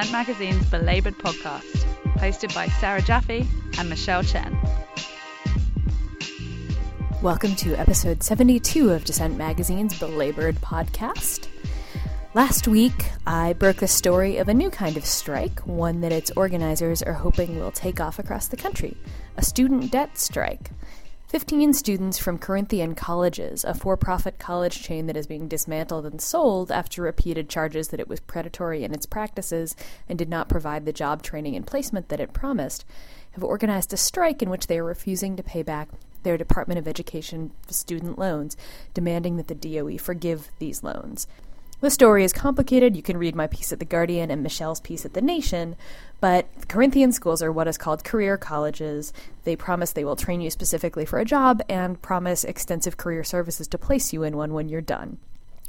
Dissent Magazine's Belabored Podcast, hosted by Sarah Jaffe and Michelle Chen. Welcome to episode 72 of Dissent Magazine's Belabored Podcast. Last week, I broke the story of a new kind of strike, one that its organizers are hoping will take off across the country, a student debt strike. 15 students from Corinthian Colleges, a for-profit college chain that is being dismantled and sold after repeated charges that it was predatory in its practices and did not provide the job training and placement that it promised, have organized a strike in which they are refusing to pay back their Department of Education student loans, demanding that the DOE forgive these loans. The story is complicated. You can read my piece at The Guardian and Michelle's piece at The Nation, but Corinthian schools are what is called career colleges. They promise they will train you specifically for a job and promise extensive career services to place you in one when you're done.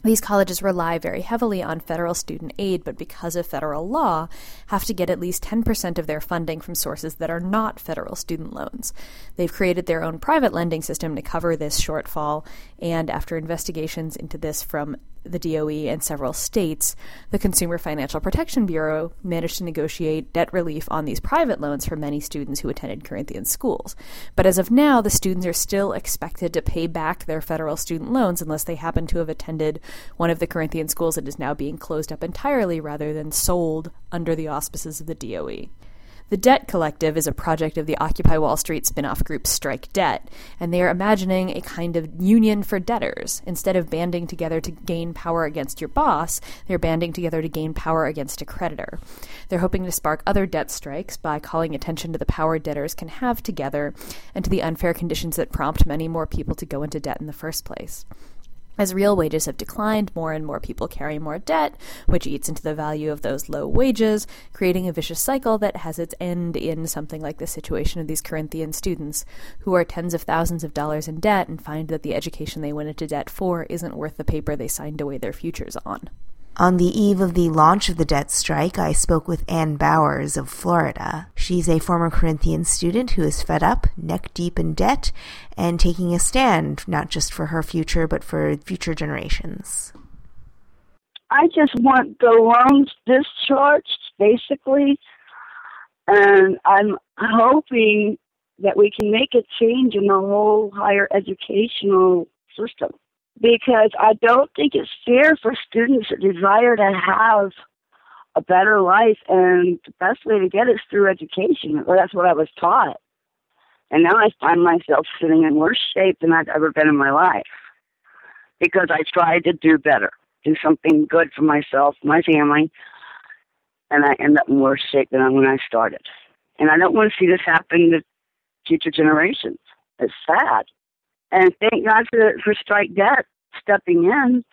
These colleges rely very heavily on federal student aid, but because of federal law, have to get at least 10% of their funding from sources that are not federal student loans. They've created their own private lending system to cover this shortfall, and after investigations into this from the DOE and several states, the Consumer Financial Protection Bureau managed to negotiate debt relief on these private loans for many students who attended Corinthian schools. But as of now, the students are still expected to pay back their federal student loans unless they happen to have attended one of the Corinthian schools that is now being closed up entirely rather than sold under the auspices of the DOE. The Debt Collective is a project of the Occupy Wall Street spin-off group Strike Debt, and they are imagining a kind of union for debtors. Instead of banding together to gain power against your boss, they're banding together to gain power against a creditor. They're hoping to spark other debt strikes by calling attention to the power debtors can have together and to the unfair conditions that prompt many more people to go into debt in the first place. As real wages have declined, more and more people carry more debt, which eats into the value of those low wages, creating a vicious cycle that has its end in something like the situation of these Corinthian students, who are tens of thousands of dollars in debt and find that the education they went into debt for isn't worth the paper they signed away their futures on. On the eve of the launch of the debt strike, I spoke with Ann Bowers of Florida. She's a former Corinthian student who is fed up, neck deep in debt, and taking a stand, not just for her future, but for future generations. I just want the loans discharged, basically, and I'm hoping that we can make a change in the whole higher educational system, because I don't think it's fair for students that desire to have a better life, and the best way to get it is through education. Well, that's what I was taught. And now I find myself sitting in worse shape than I've ever been in my life, because I tried to do better, do something good for myself, my family, and I end up in worse shape than when I started. And I don't want to see this happen to future generations. It's sad. And thank God for Strike Debt stepping in,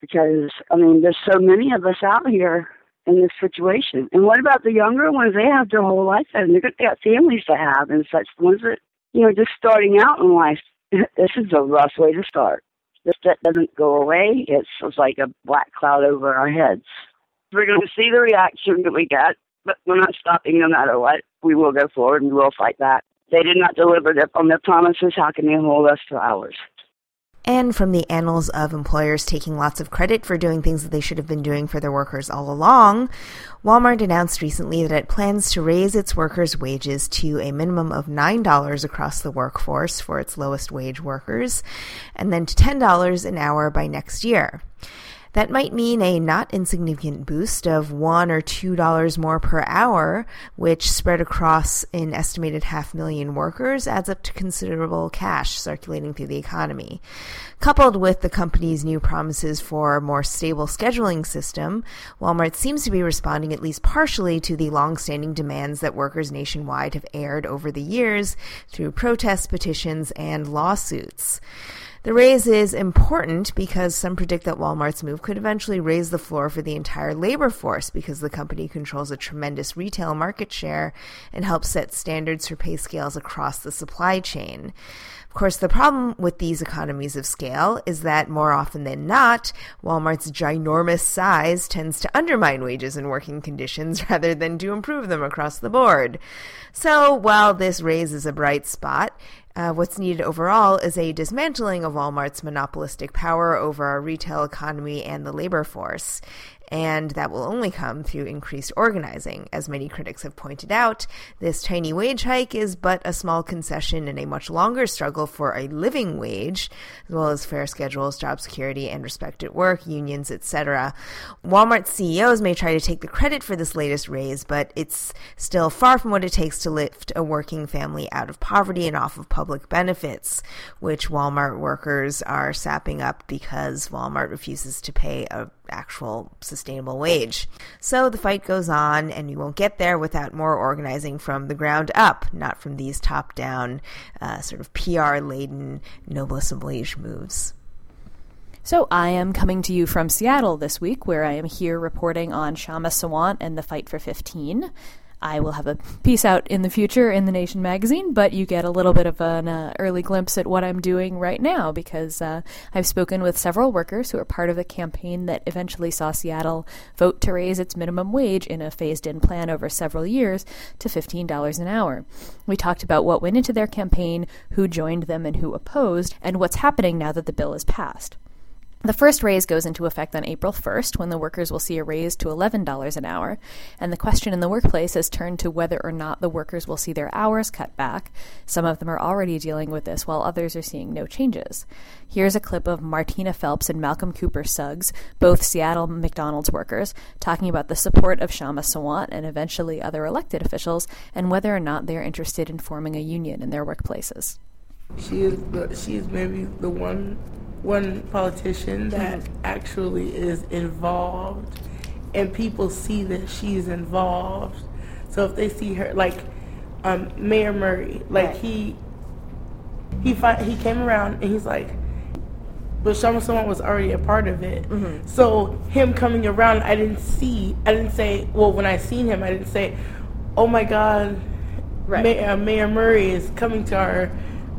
because, I mean, there's so many of us out here in this situation. And what about the younger ones? They have their whole life, and they've got families to have and such. The ones that, you know, just starting out in life, this is a rough way to start. This debt doesn't go away. It's like a black cloud over our heads. We're going to see the reaction that we get, but we're not stopping no matter what. We will go forward and we will fight back. They did not deliver on their promises. How can they hold us for hours? And from the annals of employers taking lots of credit for doing things that they should have been doing for their workers all along, Walmart announced recently that it plans to raise its workers' wages to a minimum of $9 across the workforce for its lowest wage workers, and then to $10 an hour by next year. That might mean a not insignificant boost of $1 or $2 more per hour, which spread across an estimated 500,000 workers adds up to considerable cash circulating through the economy. Coupled with the company's new promises for a more stable scheduling system, Walmart seems to be responding at least partially to the long-standing demands that workers nationwide have aired over the years through protests, petitions, and lawsuits. The raise is important because some predict that Walmart's move could eventually raise the floor for the entire labor force, because the company controls a tremendous retail market share and helps set standards for pay scales across the supply chain. Of course, the problem with these economies of scale is that more often than not, Walmart's ginormous size tends to undermine wages and working conditions rather than to improve them across the board. So while this raise is a bright spot, What's needed overall is a dismantling of Walmart's monopolistic power over our retail economy and the labor force. And that will only come through increased organizing. As many critics have pointed out, this tiny wage hike is but a small concession in a much longer struggle for a living wage, as well as fair schedules, job security, and respect at work, unions, etc. Walmart CEOs may try to take the credit for this latest raise, but it's still far from what it takes to lift a working family out of poverty and off of public benefits, which Walmart workers are sapping up because Walmart refuses to pay a actual sustainable wage. So the fight goes on, and you won't get there without more organizing from the ground up, not from these top-down, sort of PR-laden noblesse oblige moves. So I am coming to you from Seattle this week, where I am here reporting on Shama Sawant and the fight for 15. I will have a piece out in the future in The Nation magazine, but you get a little bit of an early glimpse at what I'm doing right now, because I've spoken with several workers who are part of a campaign that eventually saw Seattle vote to raise its minimum wage in a phased-in plan over several years to $15 an hour. We talked about what went into their campaign, who joined them and who opposed, and what's happening now that the bill is passed. The first raise goes into effect on April 1st, when the workers will see a raise to $11 an hour, and the question in the workplace has turned to whether or not the workers will see their hours cut back. Some of them are already dealing with this, while others are seeing no changes. Here's a clip of Martina Phelps and Malcolm Cooper Suggs, both Seattle McDonald's workers, talking about the support of Shama Sawant and eventually other elected officials, and whether or not they're interested in forming a union in their workplaces. She is maybe the one politician that actually is involved, and people see that she's involved. So if they see her, like Mayor Murray, like he came around and he's like, but Shama Sawant was already a part of it. Mm-hmm. So him coming around, I didn't say, oh my God, Mayor Murray is coming to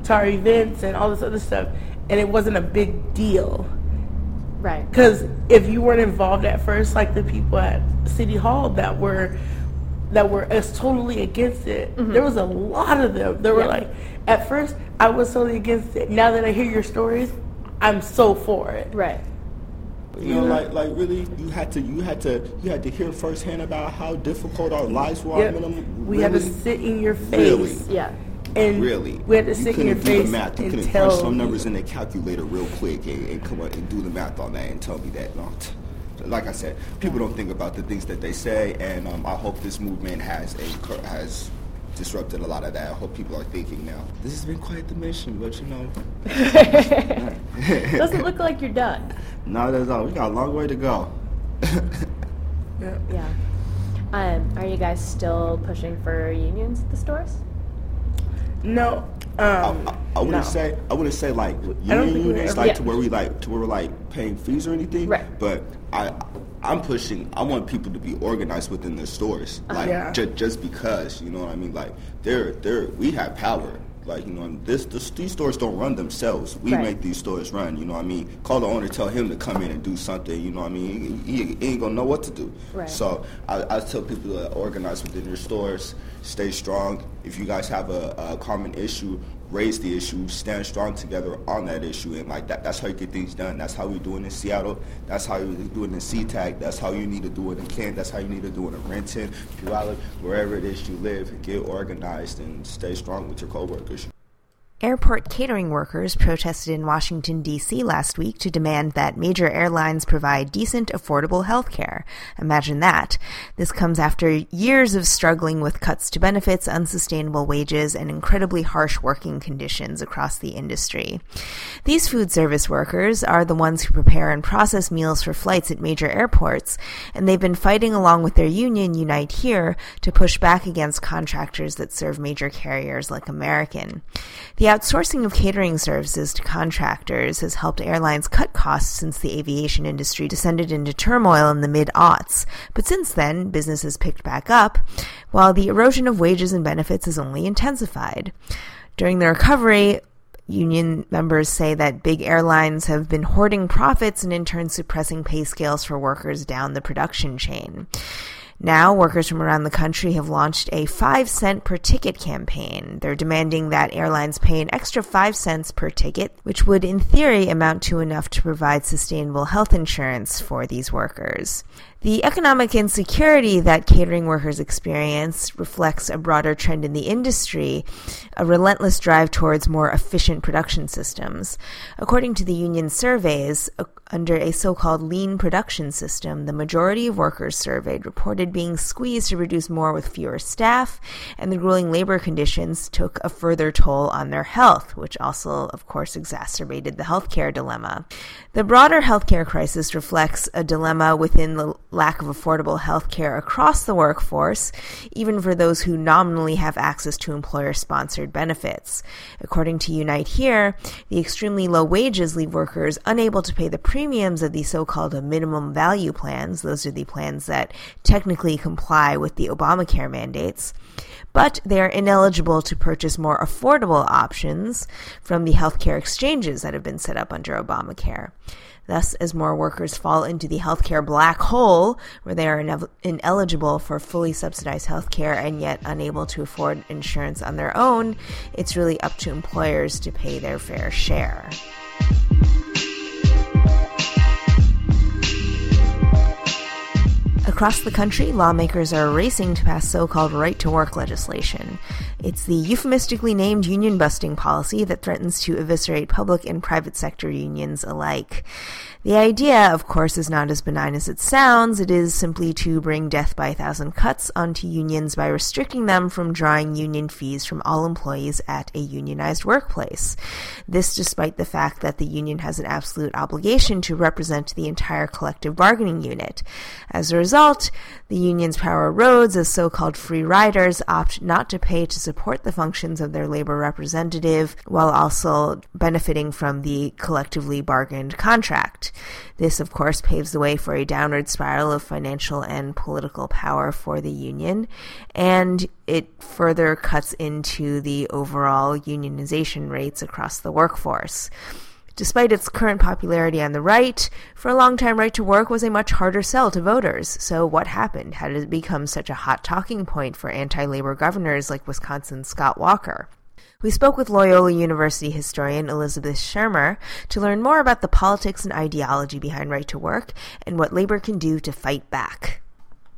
our events and all this other stuff. And it wasn't a big deal. Right. Because if you weren't involved at first, like the people at City Hall that were as totally against it, mm-hmm. there was a lot of them. They were like, at first, I was totally against it. Now that I hear your stories, I'm so for it. Right. You know, like really, you had to hear firsthand about how difficult our lives were. Yep. We had to sit in your face. Really? Yeah. And really, we had to sit in your face the math. You couldn't punch some numbers in a calculator real quick and come up and do the math on that and tell me that. No, like I said, people don't think about the things that they say, and I hope this movement has disrupted a lot of that. I hope people are thinking now, this has been quite the mission, but you know. Doesn't look like you're done. Not at all. We got a long way to go. Yeah. Are you guys still pushing for unions at the stores? No, I wouldn't say like unions, like to where we're paying fees or anything. Right. But I'm pushing. I want people to be organized within their stores, just because, you know what I mean. Like we have power. Like, you know, these stores don't run themselves. We make these stores run, you know what I mean? Call the owner, tell him to come in and do something, you know what I mean? He ain't going to know what to do. Right. So I tell people to organize within your stores, stay strong. If you guys have a common issue, raise the issue, stand strong together on that issue. And like that's how you get things done. That's how we do it in Seattle. That's how you do it in SeaTac. That's how you need to do it in Kent. That's how you need to do it in Renton, Puyallup, wherever it is you live. Get organized and stay strong with your coworkers. Airport catering workers protested in Washington, D.C. last week to demand that major airlines provide decent, affordable health care. Imagine that. This comes after years of struggling with cuts to benefits, unsustainable wages, and incredibly harsh working conditions across the industry. These food service workers are the ones who prepare and process meals for flights at major airports, and they've been fighting along with their union, Unite Here, to push back against contractors that serve major carriers like American. The outsourcing of catering services to contractors has helped airlines cut costs since the aviation industry descended into turmoil in the mid-aughts. But since then, business has picked back up, while the erosion of wages and benefits has only intensified. During the recovery, union members say that big airlines have been hoarding profits and in turn suppressing pay scales for workers down the production chain. Now, workers from around the country have launched a 5 cent per ticket campaign. They're demanding that airlines pay an extra 5 cents per ticket, which would in theory amount to enough to provide sustainable health insurance for these workers. The economic insecurity that catering workers experience reflects a broader trend in the industry, a relentless drive towards more efficient production systems. According to the union surveys, under a so-called lean production system, the majority of workers surveyed reported being squeezed to produce more with fewer staff, and the grueling labor conditions took a further toll on their health, which also, of course, exacerbated the healthcare dilemma. The broader healthcare crisis reflects a dilemma within the lack of affordable health care across the workforce, even for those who nominally have access to employer-sponsored benefits. According to Unite Here, the extremely low wages leave workers unable to pay the premiums of the so-called minimum value plans. Those are the plans that technically comply with the Obamacare mandates, but they are ineligible to purchase more affordable options from the healthcare exchanges that have been set up under Obamacare. Thus, as more workers fall into the healthcare black hole, where they are ineligible for fully subsidized healthcare and yet unable to afford insurance on their own, it's really up to employers to pay their fair share. Across the country, lawmakers are racing to pass so-called right-to-work legislation. It's the euphemistically named union-busting policy that threatens to eviscerate public and private sector unions alike. The idea, of course, is not as benign as it sounds. It is simply to bring death by a thousand cuts onto unions by restricting them from drawing union fees from all employees at a unionized workplace. This despite the fact that the union has an absolute obligation to represent the entire collective bargaining unit. As a result, the union's power erodes as so-called free riders opt not to pay to support the functions of their labor representative while also benefiting from the collectively bargained contract. This, of course, paves the way for a downward spiral of financial and political power for the union, and it further cuts into the overall unionization rates across the workforce. Despite its current popularity on the right, for a long time, right to work was a much harder sell to voters. So what happened? How did it become such a hot talking point for anti-labor governors like Wisconsin's Scott Walker? We spoke with Loyola University historian Elizabeth Shermer to learn more about the politics and ideology behind right to work and what labor can do to fight back.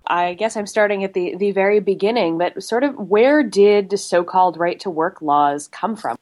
I guess I'm starting at the very beginning, but sort of where did so-called right to work laws come from?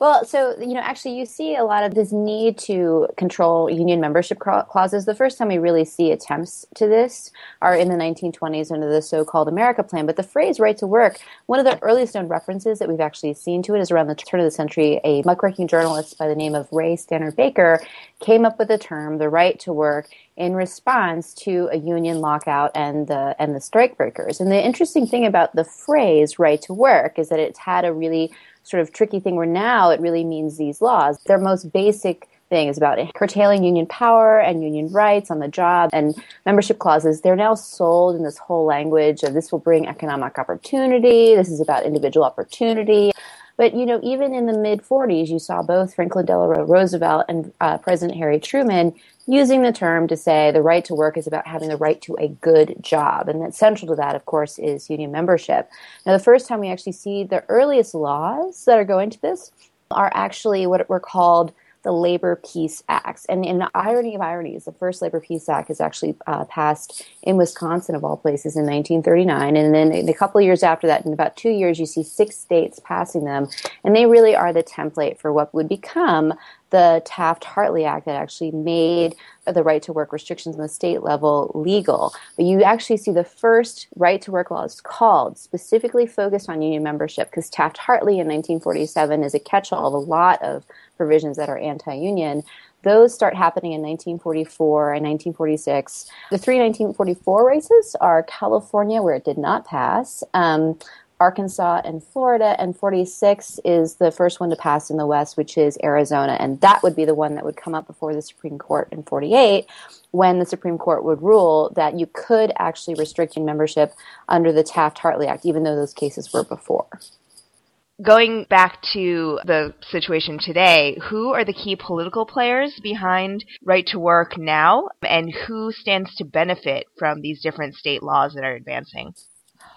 Well, so, actually you see a lot of this need to control union membership clauses. The first time we really see attempts to this are in the 1920s under the so-called America Plan. But the phrase right to work, one of the earliest known references that we've actually seen to it is around the turn of the century. A muckraking journalist by the name of Ray Stannard Baker came up with the term, the right to work, in response to a union lockout and the strikebreakers. And the interesting thing about the phrase right to work is that it's had a really sort of tricky thing where now it really means these laws. Their most basic thing is about curtailing union power and union rights on the job and membership clauses. They're now sold in this whole language of this will bring economic opportunity, this is about individual opportunity. But, even in the mid-'40s, you saw both Franklin Delano Roosevelt and President Harry Truman using the term to say the right to work is about having the right to a good job. And that central to that, of course, is union membership. Now, the first time we actually see the earliest laws that are going to this are actually what were called the Labor Peace Acts. And in the irony of ironies, the first Labor Peace Act is actually passed in Wisconsin, of all places, in 1939. And then in a couple of years after that, in about 2 years, you see 6 states passing them. And they really are the template for what would become the Taft-Hartley Act that actually made the right-to-work restrictions on the state level legal. But you actually see the first right-to-work laws called, specifically focused on union membership, because Taft-Hartley in 1947 is a catch-all of a lot of provisions that are anti-union. Those start happening in 1944 and 1946. The three 1944 races are California, where it did not pass, Arkansas and Florida, and 46 is the first one to pass in the West, which is Arizona, and that would be the one that would come up before the Supreme Court in 48, when the Supreme Court would rule that you could actually restrict membership under the Taft-Hartley Act, even though those cases were before. Going back to the situation today, who are the key political players behind Right to Work now, and who stands to benefit from these different state laws that are advancing?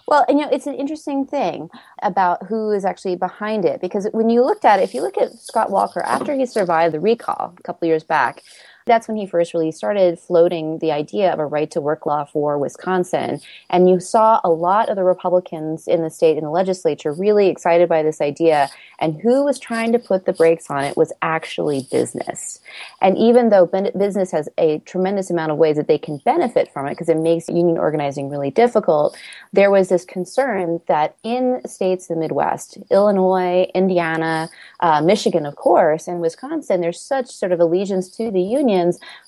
Well, and, you know, it's an interesting thing about who is actually behind it, because when you looked at it, if you look at Scott Walker, after he survived the recall a couple of years back, that's when he first really started floating the idea of a right to work law for Wisconsin. And you saw a lot of the Republicans in the state, in the legislature, really excited by this idea. And who was trying to put the brakes on it was actually business. And even though business has a tremendous amount of ways that they can benefit from it, because it makes union organizing really difficult, there was this concern that in states in the Midwest, Illinois, Indiana, Michigan, of course, and Wisconsin, there's such sort of allegiance to the union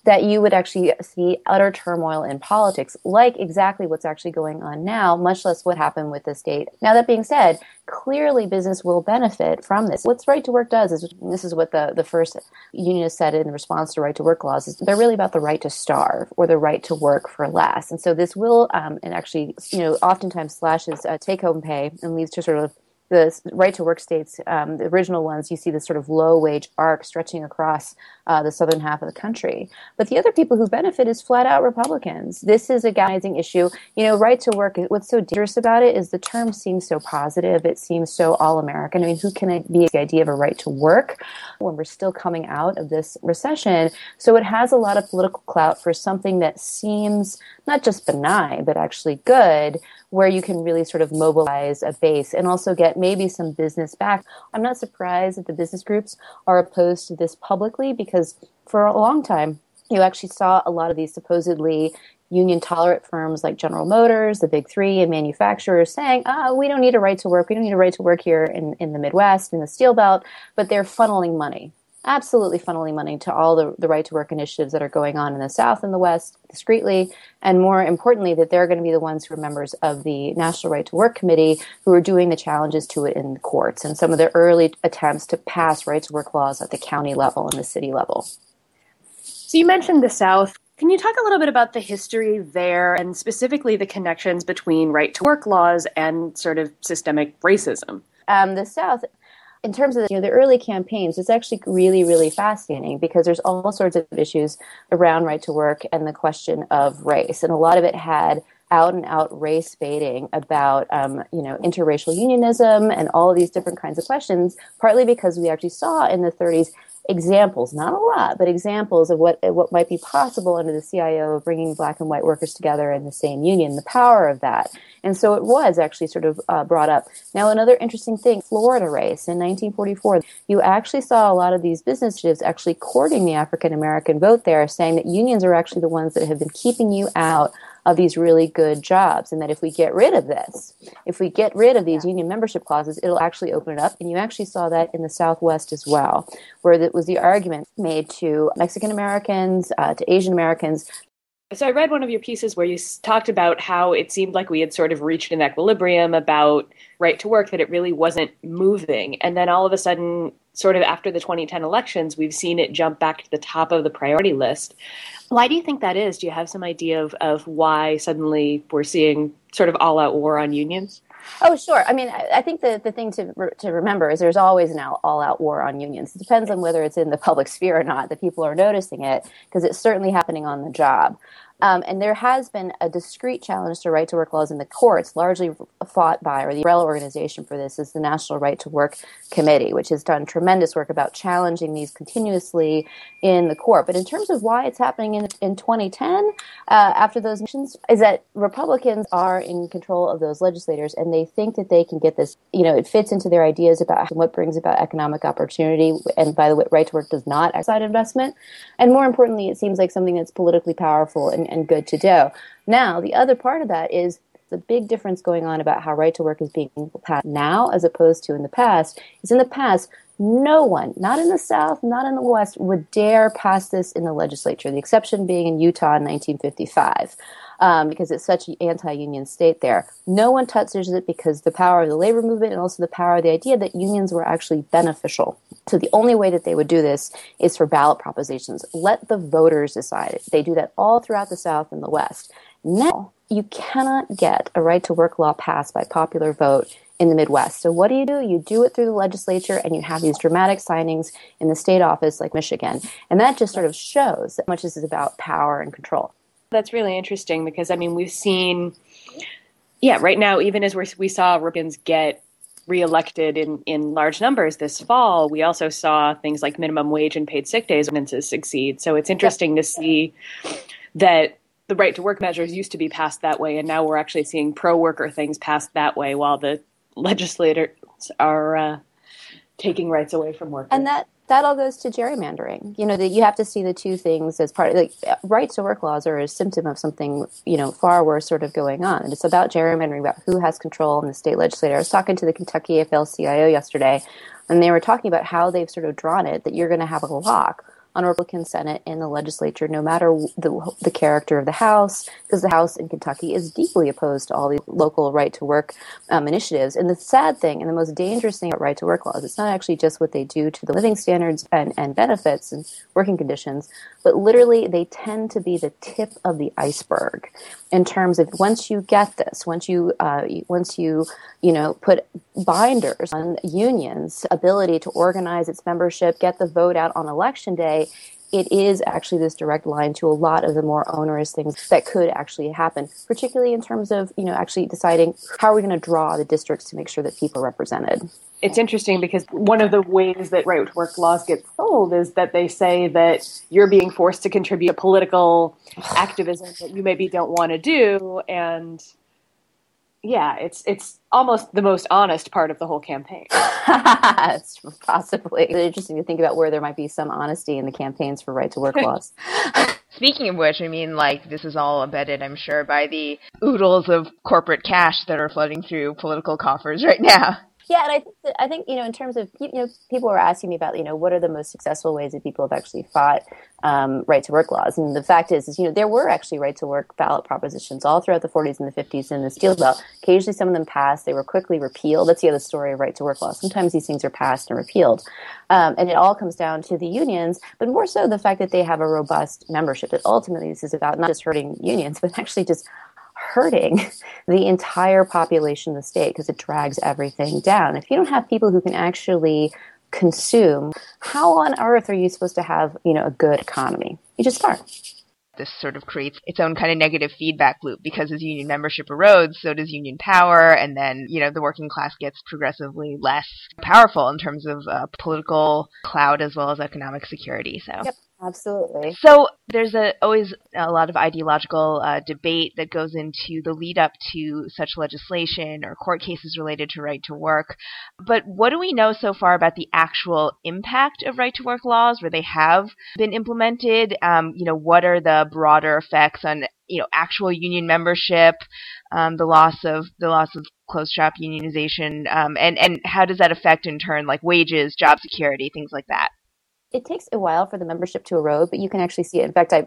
that you would actually see utter turmoil in politics, like exactly what's actually going on now, much less what happened with the state. Now, that being said, clearly business will benefit from this. What's Right to Work does is, and this is what the first unionist said in response to Right to Work laws, is they're really about the right to starve or the right to work for less. And so this will, and actually, you know, oftentimes slashes take-home pay and leads to sort of the right-to-work states, the original ones, you see this sort of low-wage arc stretching across the southern half of the country. But the other people who benefit is flat-out Republicans. This is a galvanizing issue. You know, right-to-work, what's so dangerous about it is the term seems so positive. It seems so all-American. I mean, who can it be, the idea of a right to work when we're still coming out of this recession? So it has a lot of political clout for something that seems not just benign, but actually good, where you can really sort of mobilize a base and also get maybe some business back. I'm not surprised that the business groups are opposed to this publicly, because for a long time, you actually saw a lot of these supposedly union-tolerant firms like General Motors, the Big Three, and manufacturers saying, we don't need a right to work. We don't need a right to work here in the Midwest, in the Steel Belt, but they're funneling money. Absolutely funneling money to all the right-to-work initiatives that are going on in the South and the West discreetly, and more importantly, that they're going to be the ones who are members of the National Right to Work Committee who are doing the challenges to it in the courts and some of the early attempts to pass right-to-work laws at the county level and the city level. So you mentioned the South. Can you talk a little bit about the history there and specifically the connections between right-to-work laws and sort of systemic racism? The South... in terms of the early campaigns, it's actually really, really fascinating because there's all sorts of issues around right to work and the question of race. And a lot of it had out-and-out race baiting about, interracial unionism and all of these different kinds of questions, partly because we actually saw in the 30s examples, not a lot, but examples of what might be possible under the CIO of bringing black and white workers together in the same union, the power of that. And so it was actually sort of brought up. Now, another interesting thing, Florida race in 1944, you actually saw a lot of these businesses actually courting the African-American vote there, saying that unions are actually the ones that have been keeping you out of these really good jobs, and that if we get rid of this, if we get rid of these union membership clauses, it'll actually open it up. And you actually saw that in the Southwest as well, where that was the argument made to Mexican Americans, to Asian Americans. So I read one of your pieces where you talked about how it seemed like we had sort of reached an equilibrium about right to work, that it really wasn't moving. And then all of a sudden, sort of after the 2010 elections, we've seen it jump back to the top of the priority list. Why do you think that is? Do you have some idea of why suddenly we're seeing sort of all-out war on unions? Oh, sure. I mean, I think the thing to remember is there's always an all-out war on unions. It depends on whether it's in the public sphere or not that people are noticing it, because it's certainly happening on the job. And there has been a discrete challenge to right-to-work laws in the courts, largely fought by, or the umbrella organization for this is the National Right to Work Committee, which has done tremendous work about challenging these continuously in the court. But in terms of why it's happening in 2010, after those elections, is that Republicans are in control of those legislators, and they think that they can get this, you know, it fits into their ideas about what brings about economic opportunity. And by the way, right-to-work does not excite investment. And more importantly, it seems like something that's politically powerful and good to do. Now, the other part of that is the big difference going on about how right to work is being passed now as opposed to in the past is in the past, no one, not in the South, not in the West, would dare pass this in the legislature, the exception being in Utah in 1955, because it's such an anti-union state there. No one touches it because the power of the labor movement and also the power of the idea that unions were actually beneficial. So the only way that they would do this is for ballot propositions. Let the voters decide it. They do that all throughout the South and the West. Now, you cannot get a right-to-work law passed by popular vote in the Midwest. So what do? You do it through the legislature, and you have these dramatic signings in the state office like Michigan. And that just sort of shows how much this is about power and control. That's really interesting because, I mean, we've seen, right now, even as we saw Republicans get reelected in large numbers this fall, we also saw things like minimum wage and paid sick days ordinances succeed. So it's interesting to see that the right to work measures used to be passed that way, and now we're actually seeing pro-worker things passed that way while the legislators are taking rights away from workers. And that all goes to gerrymandering. You know, that you have to see the two things as part of, like, rights to work laws are a symptom of something, far worse sort of going on. And it's about gerrymandering, about who has control in the state legislature. I was talking to the Kentucky AFL-CIO yesterday, and they were talking about how they've sort of drawn it, that you're going to have a lock on a Republican Senate and the legislature, no matter the character of the House, because the House in Kentucky is deeply opposed to all the local right-to-work initiatives. And the sad thing and the most dangerous thing about right-to-work laws, it's not actually just what they do to the living standards and benefits and working conditions, but literally they tend to be the tip of the iceberg in terms of once you get this, once you put binders on unions' ability to organize its membership, get the vote out on election day, it is actually this direct line to a lot of the more onerous things that could actually happen, particularly in terms of, actually deciding how are we going to draw the districts to make sure that people are represented. It's interesting because one of the ways that right-to-work laws get sold is that they say that you're being forced to contribute to political activism that you maybe don't want to do. And yeah, it's almost the most honest part of the whole campaign. Possibly. It's interesting to think about where there might be some honesty in the campaigns for right-to-work laws. Speaking of which, I mean, this is all embedded, I'm sure, by the oodles of corporate cash that are flooding through political coffers right now. Yeah, and I think in terms of people are asking me about what are the most successful ways that people have actually fought right to work laws, and the fact is there were actually right to work ballot propositions all throughout the 40s and the 50s in the Steel Belt. Occasionally, some of them passed; they were quickly repealed. That's the other story of right to work laws. Sometimes these things are passed and repealed, and it all comes down to the unions, but more so the fact that they have a robust membership. That ultimately, this is about not just hurting unions, but actually just hurting the entire population of the state because it drags everything down. If you don't have people who can actually consume, how on earth are you supposed to have, a good economy? You just aren't. This sort of creates its own kind of negative feedback loop because as union membership erodes, so does union power, and then, the working class gets progressively less powerful in terms of political clout as well as economic security. So. Yep. Absolutely. So there's always a lot of ideological debate that goes into the lead up to such legislation or court cases related to right to work. But what do we know so far about the actual impact of right to work laws where they have been implemented? What are the broader effects on actual union membership, the loss of closed shop unionization, and how does that affect in turn wages, job security, things like that? It takes a while for the membership to erode, but you can actually see it. In fact, I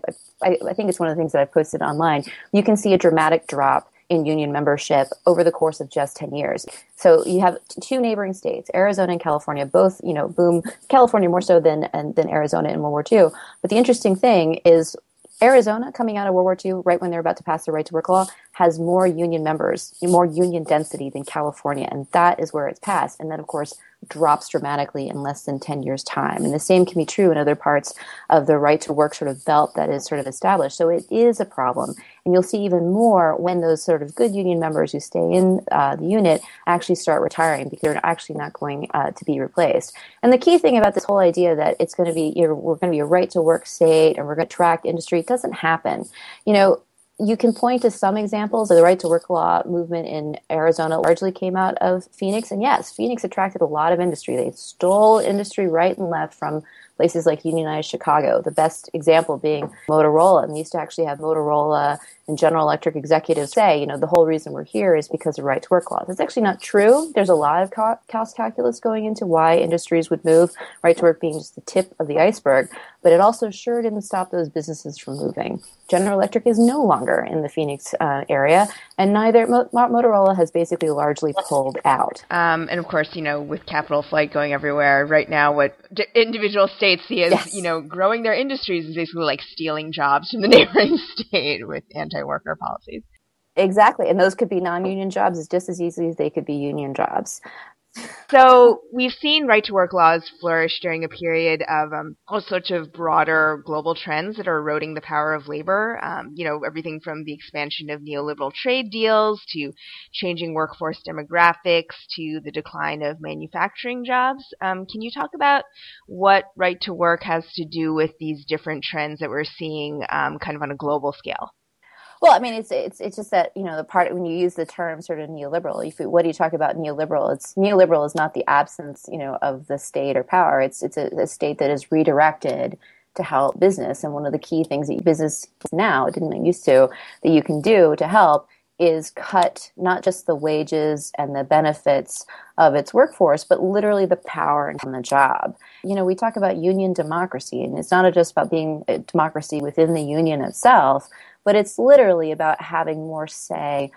think it's one of the things that I've posted online. You can see a dramatic drop in union membership over the course of just 10 years. So you have two neighboring states, Arizona and California, both, boom, California more so than Arizona in World War II. But the interesting thing is Arizona, coming out of World War II, right when they're about to pass the right to work law, has more union members, more union density than California, and that is where it's passed. And then, of course, drops dramatically in less than 10 years' time. And the same can be true in other parts of the right-to-work sort of belt that is sort of established. So it is a problem. And you'll see even more when those sort of good union members who stay in the unit actually start retiring because they're actually not going to be replaced. And the key thing about this whole idea that it's going to be, we're going to be a right-to-work state and we're going to attract industry, it doesn't happen. You can point to some examples of the right-to-work law movement in Arizona largely came out of Phoenix. And yes, Phoenix attracted a lot of industry. They stole industry right and left from places like unionized Chicago, the best example being Motorola. And we used to actually have Motorola and General Electric executives say, the whole reason we're here is because of right-to-work laws. That's actually not true. There's a lot of cost calculus going into why industries would move, right-to-work being just the tip of the iceberg. But it also sure didn't stop those businesses from moving. General Electric is no longer in the Phoenix area, and neither Motorola has basically largely pulled out. And of course, with capital flight going everywhere right now, what individual states see as growing their industries is basically like stealing jobs from the neighboring state with anti-worker policies. Exactly. And those could be non-union jobs as just as easily as they could be union jobs. So we've seen right-to-work laws flourish during a period of all sorts of broader global trends that are eroding the power of labor, everything from the expansion of neoliberal trade deals to changing workforce demographics to the decline of manufacturing jobs. Can you talk about what right-to-work has to do with these different trends that we're seeing kind of on a global scale? Well, I mean, it's just that, you know, the part when you use the term sort of neoliberal, what do you talk about neoliberal? Neoliberal is not the absence, you know, of the state or power. It's a state that is redirected to help business. And one of the key things that business now, it didn't used to, that you can do to help is cut not just the wages and the benefits of its workforce, but literally the power on the job. You know, we talk about union democracy, and it's not just about being a democracy within the union itself, but it's literally about having more say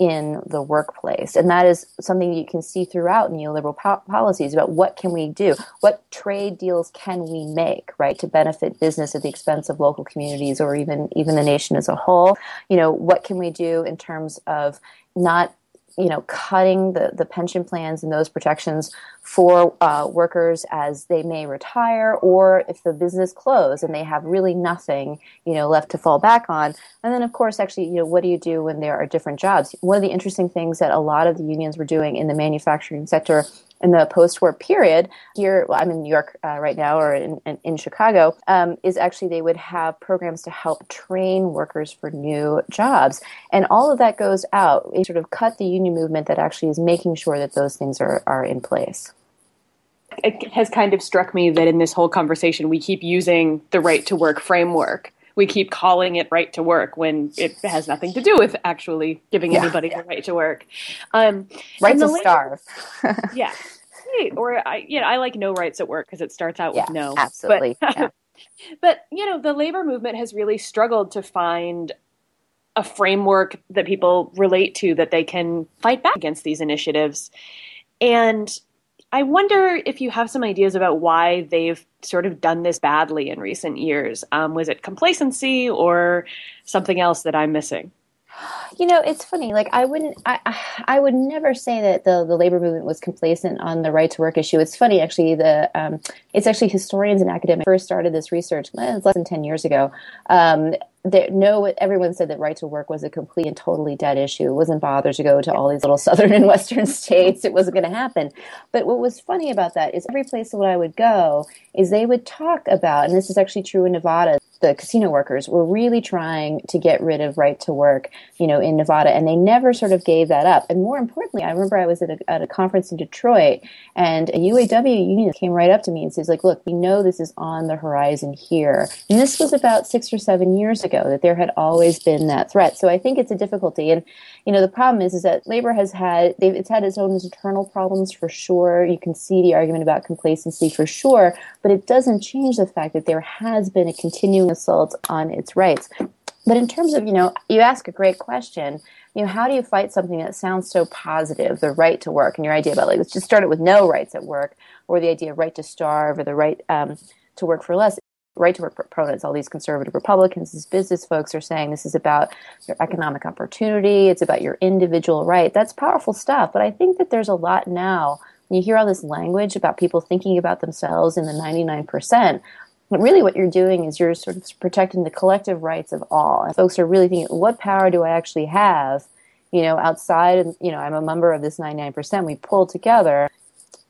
in the workplace. And that is something you can see throughout neoliberal policies about what can we do? What trade deals can we make, right, to benefit business at the expense of local communities or even the nation as a whole? You know, what can we do in terms of not, you know, cutting the pension plans and those protections for workers as they may retire, or if the business closes and they have really nothing, you know, left to fall back on. And then, of course, actually, you know, what do you do when there are different jobs? One of the interesting things that a lot of the unions were doing in the manufacturing sector in the post-war period, here, well, I'm in New York right now, or in Chicago, is actually they would have programs to help train workers for new jobs. And all of that goes out. It sort of cut the union movement that actually is making sure that those things are in place. It has kind of struck me that in this whole conversation, we keep using the right-to-work framework. We keep calling it right to work when it has nothing to do with actually giving anybody the right to work. Right to starve. Yeah. Right. Or, I like no rights at work because it starts out with no. Absolutely. But, but, you know, the labor movement has really struggled to find a framework that people relate to that they can fight back against these initiatives. And I wonder if you have some ideas about why they've sort of done this badly in recent years. Was it complacency or something else that I'm missing? You know, it's funny. Like I would never say that the labor movement was complacent on the right to work issue. It's funny, actually. It's actually historians and academics first started this research less than 10 years ago. Everyone said that right to work was a complete and totally dead issue. It wasn't bothered to go to all these little southern and western states. It wasn't going to happen. But what was funny about that is every place that I would go is they would talk about, and this is actually true in Nevada, the casino workers were really trying to get rid of right to work, you know, in Nevada, and they never sort of gave that up. And more importantly, I remember I was at a conference in Detroit, and a UAW union came right up to me and says, like, look, we know this is on the horizon here. And this was about 6 or 7 years ago, that there had always been that threat. So I think it's a difficulty. And, you know, the problem is that labor has had, it's had its own internal problems for sure. You can see the argument about complacency for sure, but it doesn't change the fact that there has been a continuing assault on its rights. But in terms of, you know, you ask a great question, you know, how do you fight something that sounds so positive, the right to work, and your idea about, like, let's just start it with no rights at work, or the idea of right to starve, or the right to work for less. Right to work proponents, all these conservative Republicans, these business folks are saying this is about your economic opportunity, it's about your individual right. That's powerful stuff, but I think that there's a lot now, when you hear all this language about people thinking about themselves in the 99%, but really what you're doing is you're sort of protecting the collective rights of all. And folks are really thinking, what power do I actually have, you know, outside, and, you know, I'm a member of this 99%, we pull together,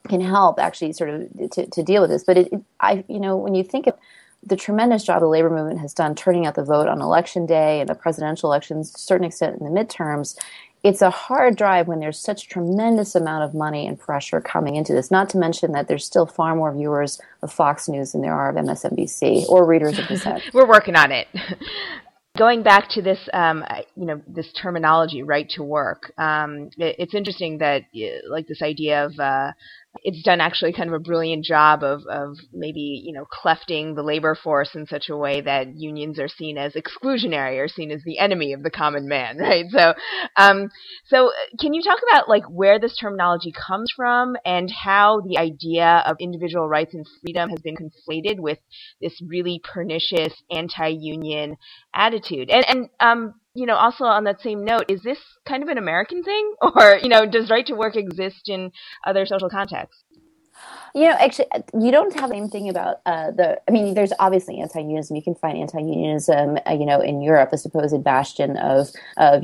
can help actually sort of to deal with this. But when you think of the tremendous job the labor movement has done turning out the vote on election day and the presidential elections, to a certain extent in the midterms, it's a hard drive when there's such a tremendous amount of money and pressure coming into this, not to mention that there's still far more viewers of Fox News than there are of MSNBC or readers of Dissent. We're working on it. Going back to this, this terminology, right to work, it's interesting that, like, this idea of it's done actually kind of a brilliant job of maybe, you know, clefting the labor force in such a way that unions are seen as exclusionary or seen as the enemy of the common man, right? So can you talk about, like, where this terminology comes from and how the idea of individual rights and freedom has been conflated with this really pernicious anti-union attitude? And you know, also on that same note, is this kind of an American thing, or, you know, does right to work exist in other social contexts? You know, actually, you don't have the same thing about I mean, there's obviously anti-unionism. You can find anti-unionism, you know, in Europe, a supposed bastion of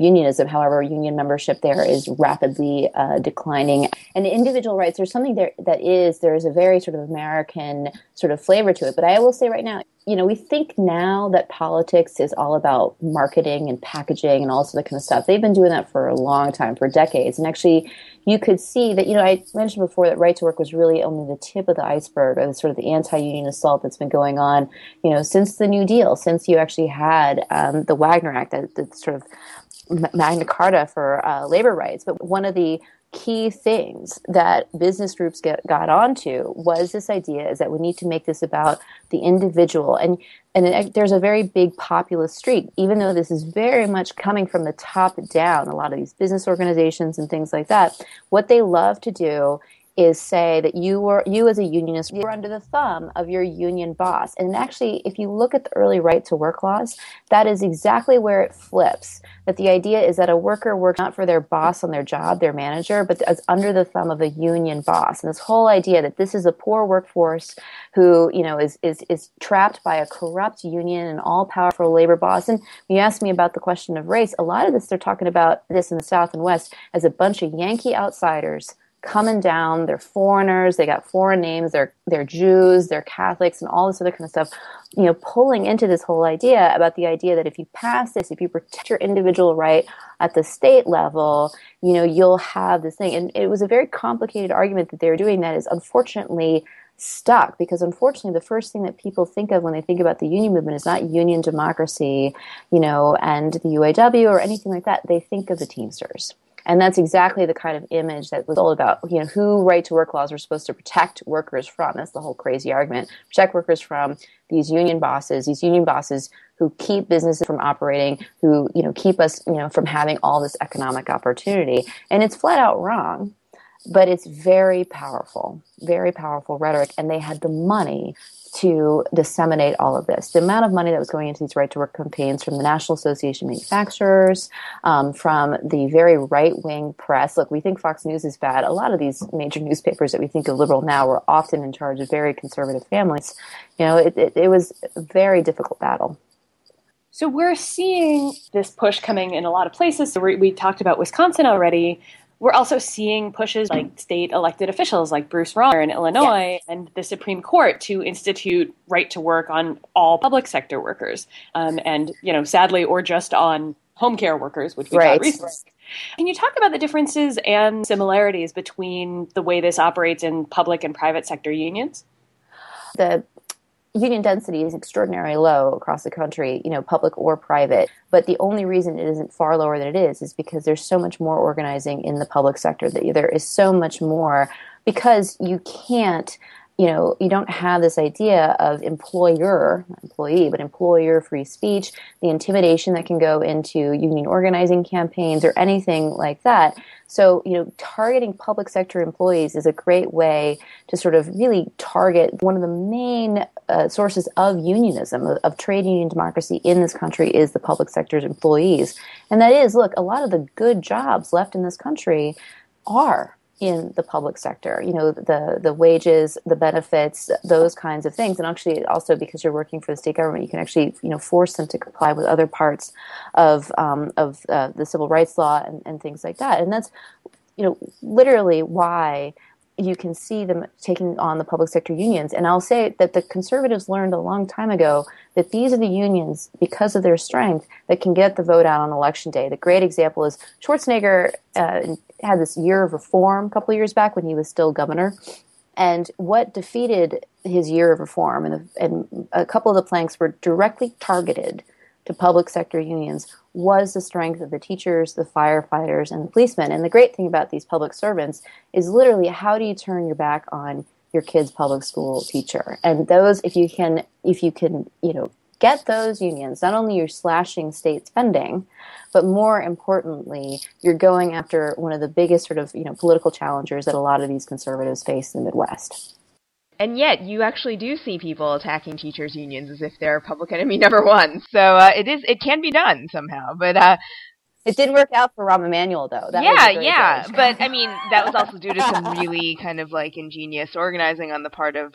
unionism. However, union membership there is rapidly declining. And the individual rights, there's something there that is, there is a very sort of American sort of flavor to it. But I will say right now, you know, we think now that politics is all about marketing and packaging and all this other kind of stuff. They've been doing that for a long time, for decades. And actually, you could see that, you know, I mentioned before that right to work was really only the tip of the iceberg of sort of the anti-union assault that's been going on, you know, since the New Deal, since you actually had the Wagner Act, that sort of Magna Carta for labor rights. But one of the key things that business groups got onto was this idea is that we need to make this about the individual. And there's a very big populist streak, even though this is very much coming from the top down, a lot of these business organizations and things like that. What they love to do is say that you as a unionist were under the thumb of your union boss. And actually, if you look at the early right to work laws, that is exactly where it flips. That the idea is that a worker works not for their boss on their job, their manager, but as under the thumb of a union boss. And this whole idea that this is a poor workforce who, you know, is trapped by a corrupt union and all-powerful labor boss. And when you asked me about the question of race, a lot of this, they're talking about this in the South and West as a bunch of Yankee outsiders coming down, they're foreigners, they got foreign names, they're Jews, they're Catholics, and all this other kind of stuff, you know, pulling into this whole idea about the idea that if you pass this, if you protect your individual right at the state level, you know, you'll have this thing. And it was a very complicated argument that they were doing that is unfortunately stuck, because unfortunately the first thing that people think of when they think about the union movement is not union democracy, you know, and the UAW or anything like that. They think of the Teamsters. And that's exactly the kind of image that was all about, you know, who right-to-work laws were supposed to protect workers from. That's the whole crazy argument. Protect workers from these union bosses who keep businesses from operating, who, you know, keep us, you know, from having all this economic opportunity. And it's flat out wrong, but it's very powerful rhetoric. And they had the money to disseminate all of this. The amount of money that was going into these right-to-work campaigns from the National Association of Manufacturers, from the very right-wing press. Look, we think Fox News is bad. A lot of these major newspapers that we think of liberal now were often in charge of very conservative families. You know, it was a very difficult battle. So we're seeing this push coming in a lot of places. So we talked about Wisconsin already. We're also seeing pushes like state elected officials like Bruce Rauner in Illinois and the Supreme Court to institute right to work on all public sector workers and, you know, sadly, or just on home care workers, which we got recently. Can you talk about the differences and similarities between the way this operates in public and private sector unions? The union density is extraordinarily low across the country, you know, public or private. But the only reason it isn't far lower than it is because there's so much more organizing in the public sector. That there is so much more because you can't, you know, you don't have this idea of employer, not employee, but employer free speech, the intimidation that can go into union organizing campaigns or anything like that. So, you know, targeting public sector employees is a great way to sort of really target one of the main sources of unionism, of trade union democracy in this country is the public sector's employees. And that is, look, a lot of the good jobs left in this country are in the public sector, you know, the wages, the benefits, those kinds of things. And actually also because you're working for the state government, you can actually, you know, force them to comply with other parts of the civil rights law and things like that. And that's, you know, literally why you can see them taking on the public sector unions. And I'll say that the conservatives learned a long time ago that these are the unions, because of their strength, that can get the vote out on election day. The great example is Schwarzenegger had this year of reform a couple of years back when he was still governor. And what defeated his year of reform, and a couple of the planks were directly targeted to public sector unions, was the strength of the teachers, the firefighters, and the policemen. And the great thing about these public servants is literally how do you turn your back on your kid's public school teacher? And those, if you can, you know, get those unions, not only you're slashing state spending, but more importantly, you're going after one of the biggest sort of, you know, political challengers that a lot of these conservatives face in the Midwest. And yet you actually do see people attacking teachers' unions as if they're public enemy number one. So it can be done somehow. But it did work out for Rahm Emanuel, though. Yeah. But, I mean, that was also due to some really kind of, like, ingenious organizing on the part of,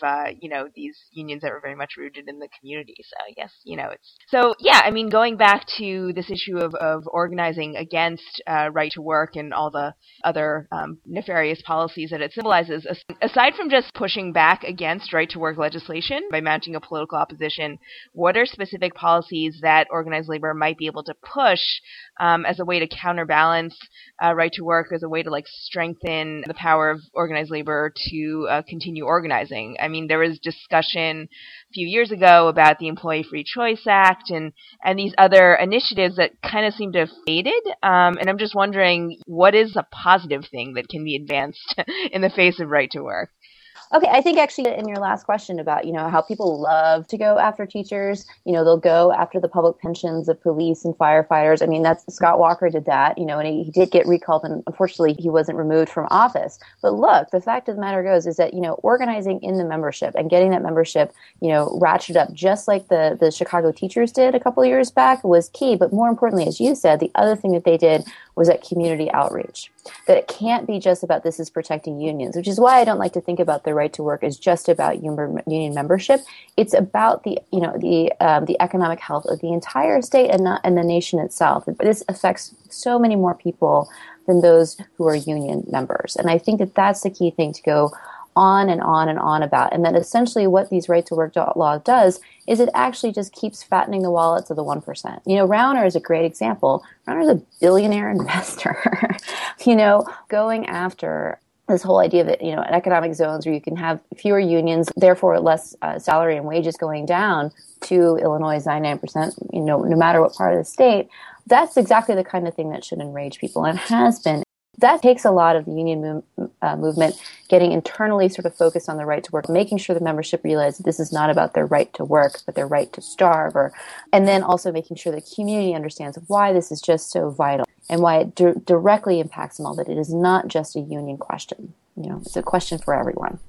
these unions that were very much rooted in the community. So I guess, it's... So, yeah, I mean, going back to this issue of organizing against right to work and all the other nefarious policies that it symbolizes, aside from just pushing back against right to work legislation by mounting a political opposition, what are specific policies that organized labor might be able to push as a way to counterbalance right to work, as a way to strengthen the power of organized labor to continue organizing? I mean, there was discussion a few years ago about the Employee Free Choice Act and these other initiatives that kind of seem to have faded. And I'm just wondering, what is a positive thing that can be advanced in the face of right to work? Okay, I think actually in your last question about, how people love to go after teachers, they'll go after the public pensions of police and firefighters. I mean, that's Scott Walker did that, and he did get recalled, and unfortunately he wasn't removed from office. But look, the fact of the matter goes is that, organizing in the membership and getting that membership, ratcheted up just like the Chicago teachers did a couple of years back was key. But more importantly, as you said, the other thing that they did was that community outreach, that it can't be just about this is protecting unions, which is why I don't like to think about the right to work is just about union membership. It's about the economic health of the entire state and the nation itself. This affects so many more people than those who are union members. And I think that that's the key thing to go on and on and on about. And that essentially what these right to work law does is it actually just keeps fattening the wallets of the 1%. Rauner is a great example. Rauner's a billionaire investor, going after this whole idea that, in economic zones where you can have fewer unions, therefore less salary and wages going down to Illinois' 99%, no matter what part of the state, that's exactly the kind of thing that should enrage people and has been. That takes a lot of the union movement getting internally sort of focused on the right to work, making sure the membership realizes this is not about their right to work, but their right to starve, and then also making sure the community understands why this is just so vital and why it directly impacts them all, that it is not just a union question. It's a question for everyone.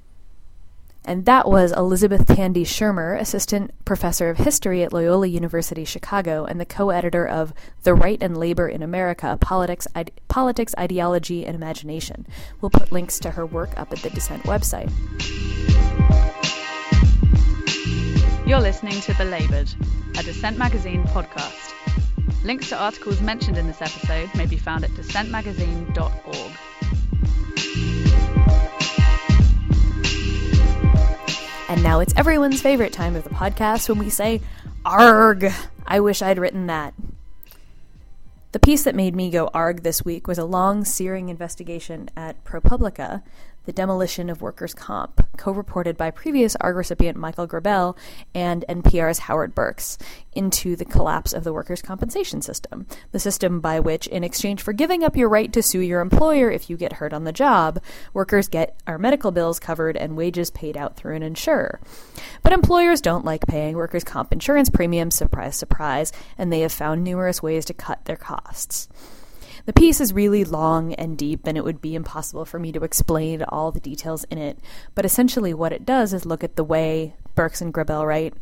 And that was Elizabeth Tandy Shermer, Assistant Professor of History at Loyola University, Chicago, and the co-editor of The Right and Labor in America, Politics, Ideology, and Imagination. We'll put links to her work up at the Dissent website. You're listening to Belabored, a Dissent Magazine podcast. Links to articles mentioned in this episode may be found at dissentmagazine.org. And now it's everyone's favorite time of the podcast when we say, "Arg! I wish I'd written that." The piece that made me go arg this week was a long, searing investigation at ProPublica, the demolition of workers' comp, co-reported by previous ARG recipient Michael Grebel and NPR's Howard Burks, into the collapse of the workers' compensation system, the system by which, in exchange for giving up your right to sue your employer if you get hurt on the job, workers get our medical bills covered and wages paid out through an insurer. But employers don't like paying workers' comp insurance premiums, surprise, surprise, and they have found numerous ways to cut their costs. The piece is really long and deep, and it would be impossible for me to explain all the details in it, but essentially what it does is look at the way Burks and Grebel write,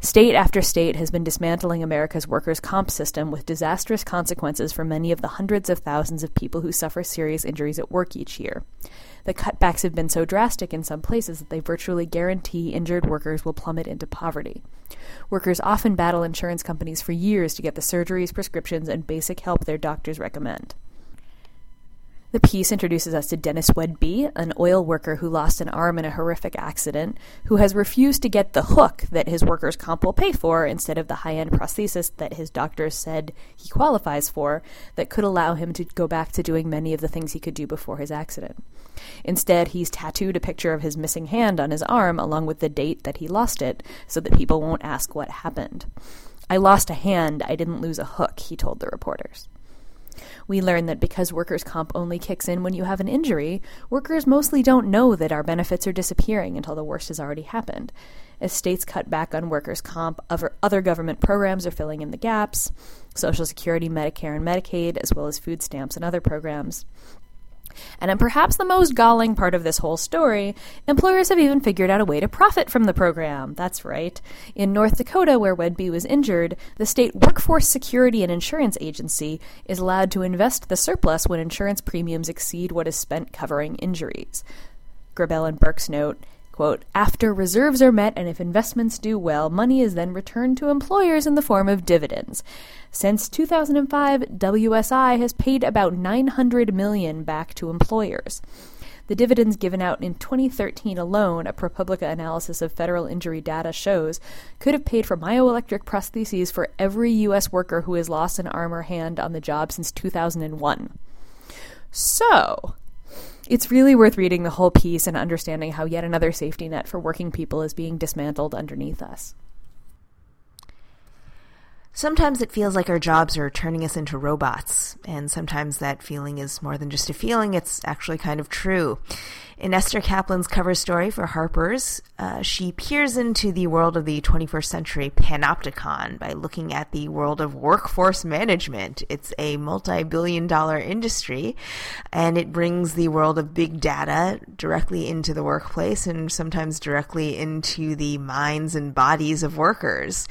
state after state has been dismantling America's workers' comp system with disastrous consequences for many of the hundreds of thousands of people who suffer serious injuries at work each year. The cutbacks have been so drastic in some places that they virtually guarantee injured workers will plummet into poverty. Workers often battle insurance companies for years to get the surgeries, prescriptions, and basic help their doctors recommend. The piece introduces us to Dennis Wedby, an oil worker who lost an arm in a horrific accident, who has refused to get the hook that his workers' comp will pay for instead of the high-end prosthesis that his doctors said he qualifies for that could allow him to go back to doing many of the things he could do before his accident. Instead, he's tattooed a picture of his missing hand on his arm along with the date that he lost it so that people won't ask what happened. "I lost a hand, I didn't lose a hook," he told the reporters. We learn that because workers' comp only kicks in when you have an injury, workers mostly don't know that our benefits are disappearing until the worst has already happened. As states cut back on workers' comp, other government programs are filling in the gaps, Social Security, Medicare, and Medicaid, as well as food stamps and other programs. And in perhaps the most galling part of this whole story, employers have even figured out a way to profit from the program. That's right. In North Dakota, where Wedby was injured, the state Workforce Security and Insurance Agency is allowed to invest the surplus when insurance premiums exceed what is spent covering injuries. Grabel and Burke's note, quote, after reserves are met and if investments do well, money is then returned to employers in the form of dividends. Since 2005, WSI has paid about $900 million back to employers. The dividends given out in 2013 alone, a ProPublica analysis of federal injury data shows, could have paid for myoelectric prostheses for every U.S. worker who has lost an arm or hand on the job since 2001. So it's really worth reading the whole piece and understanding how yet another safety net for working people is being dismantled underneath us. Sometimes it feels like our jobs are turning us into robots, and sometimes that feeling is more than just a feeling, it's actually kind of true. In Esther Kaplan's cover story for Harper's, she peers into the world of the 21st century panopticon by looking at the world of workforce management. It's a multi-billion-dollar industry, and it brings the world of big data directly into the workplace and sometimes directly into the minds and bodies of workers.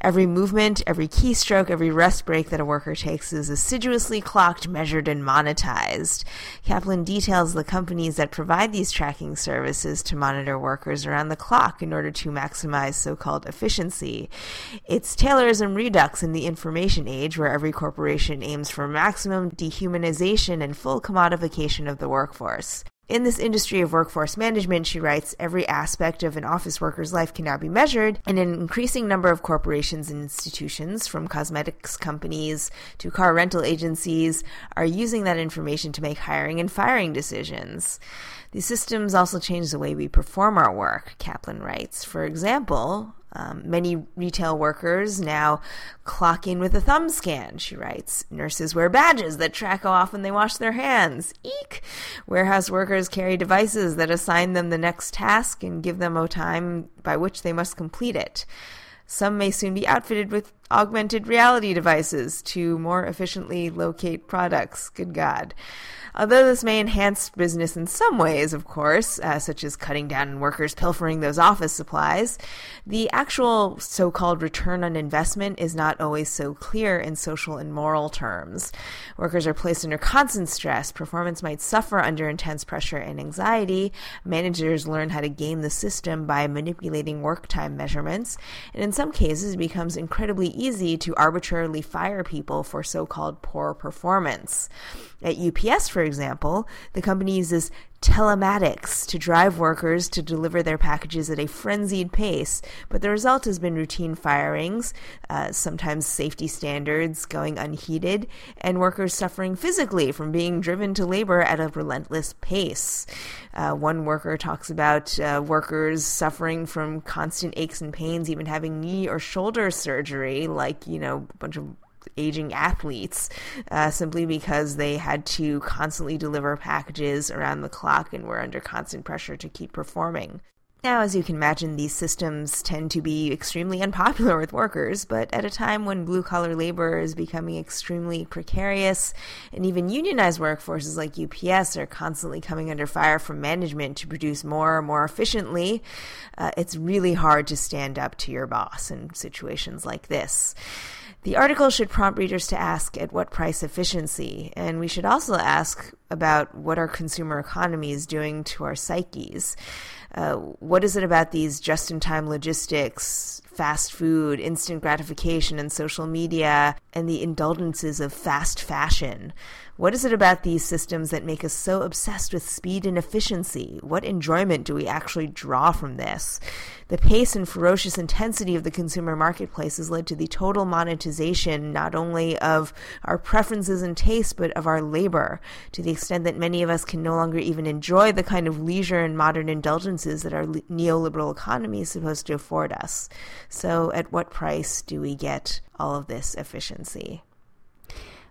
Every movement, every keystroke, every rest break that a worker takes is assiduously clocked, measured, and monetized. Kaplan details the companies that provide these tracking services to monitor workers around the clock in order to maximize so-called efficiency. It's Taylorism Redux in the information age, where every corporation aims for maximum dehumanization and full commodification of the workforce. In this industry of workforce management, she writes, every aspect of an office worker's life can now be measured, and an increasing number of corporations and institutions, from cosmetics companies to car rental agencies, are using that information to make hiring and firing decisions. These systems also change the way we perform our work, Kaplan writes. For example, many retail workers now clock in with a thumb scan, she writes. Nurses wear badges that track how often they wash their hands. Eek! Warehouse workers carry devices that assign them the next task and give them a time by which they must complete it. Some may soon be outfitted with augmented reality devices to more efficiently locate products. Good God. Although this may enhance business in some ways, of course, such as cutting down on workers pilfering those office supplies, the actual so-called return on investment is not always so clear in social and moral terms. Workers are placed under constant stress. Performance might suffer under intense pressure and anxiety. Managers learn how to game the system by manipulating work time measurements. And in some cases, it becomes incredibly easy to arbitrarily fire people for so-called poor performance. At UPS, for example, the company uses telematics to drive workers to deliver their packages at a frenzied pace, but the result has been routine firings, sometimes safety standards going unheeded, and workers suffering physically from being driven to labor at a relentless pace. One worker talks about workers suffering from constant aches and pains, even having knee or shoulder surgery, like, you know, a bunch of aging athletes, simply because they had to constantly deliver packages around the clock and were under constant pressure to keep performing. Now, as you can imagine, these systems tend to be extremely unpopular with workers, but at a time when blue-collar labor is becoming extremely precarious, and even unionized workforces like UPS are constantly coming under fire from management to produce more and more efficiently, it's really hard to stand up to your boss in situations like this. The article should prompt readers to ask at what price efficiency, and we should also ask about what our consumer economy is doing to our psyches. What is it about these just-in-time logistics, fast food, instant gratification, and social media, and the indulgences of fast fashion? What is it about these systems that make us so obsessed with speed and efficiency? What enjoyment do we actually draw from this? The pace and ferocious intensity of the consumer marketplace has led to the total monetization not only of our preferences and tastes, but of our labor, to the extent that many of us can no longer even enjoy the kind of leisure and modern indulgences that our neoliberal economy is supposed to afford us. So at what price do we get all of this efficiency?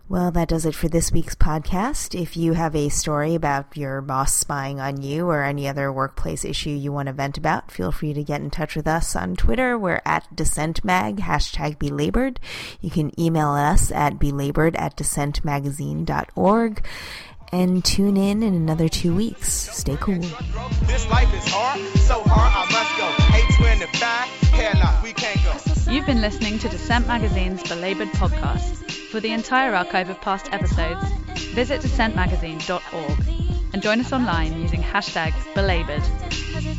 Well, that does it for this week's podcast. If you have a story about your boss spying on you or any other workplace issue you want to vent about, feel free to get in touch with us on Twitter. We're at DissentMag, #Belabored. You can email us at belabored@dissentmagazine.org. and tune in another 2 weeks. Stay cool. This life is hard, so hard I must go. 825, hairline, we can't go. You've been listening to Dissent Magazine's Belabored Podcast. For the entire archive of past episodes, visit dissentmagazine.org and join us online using #belabored.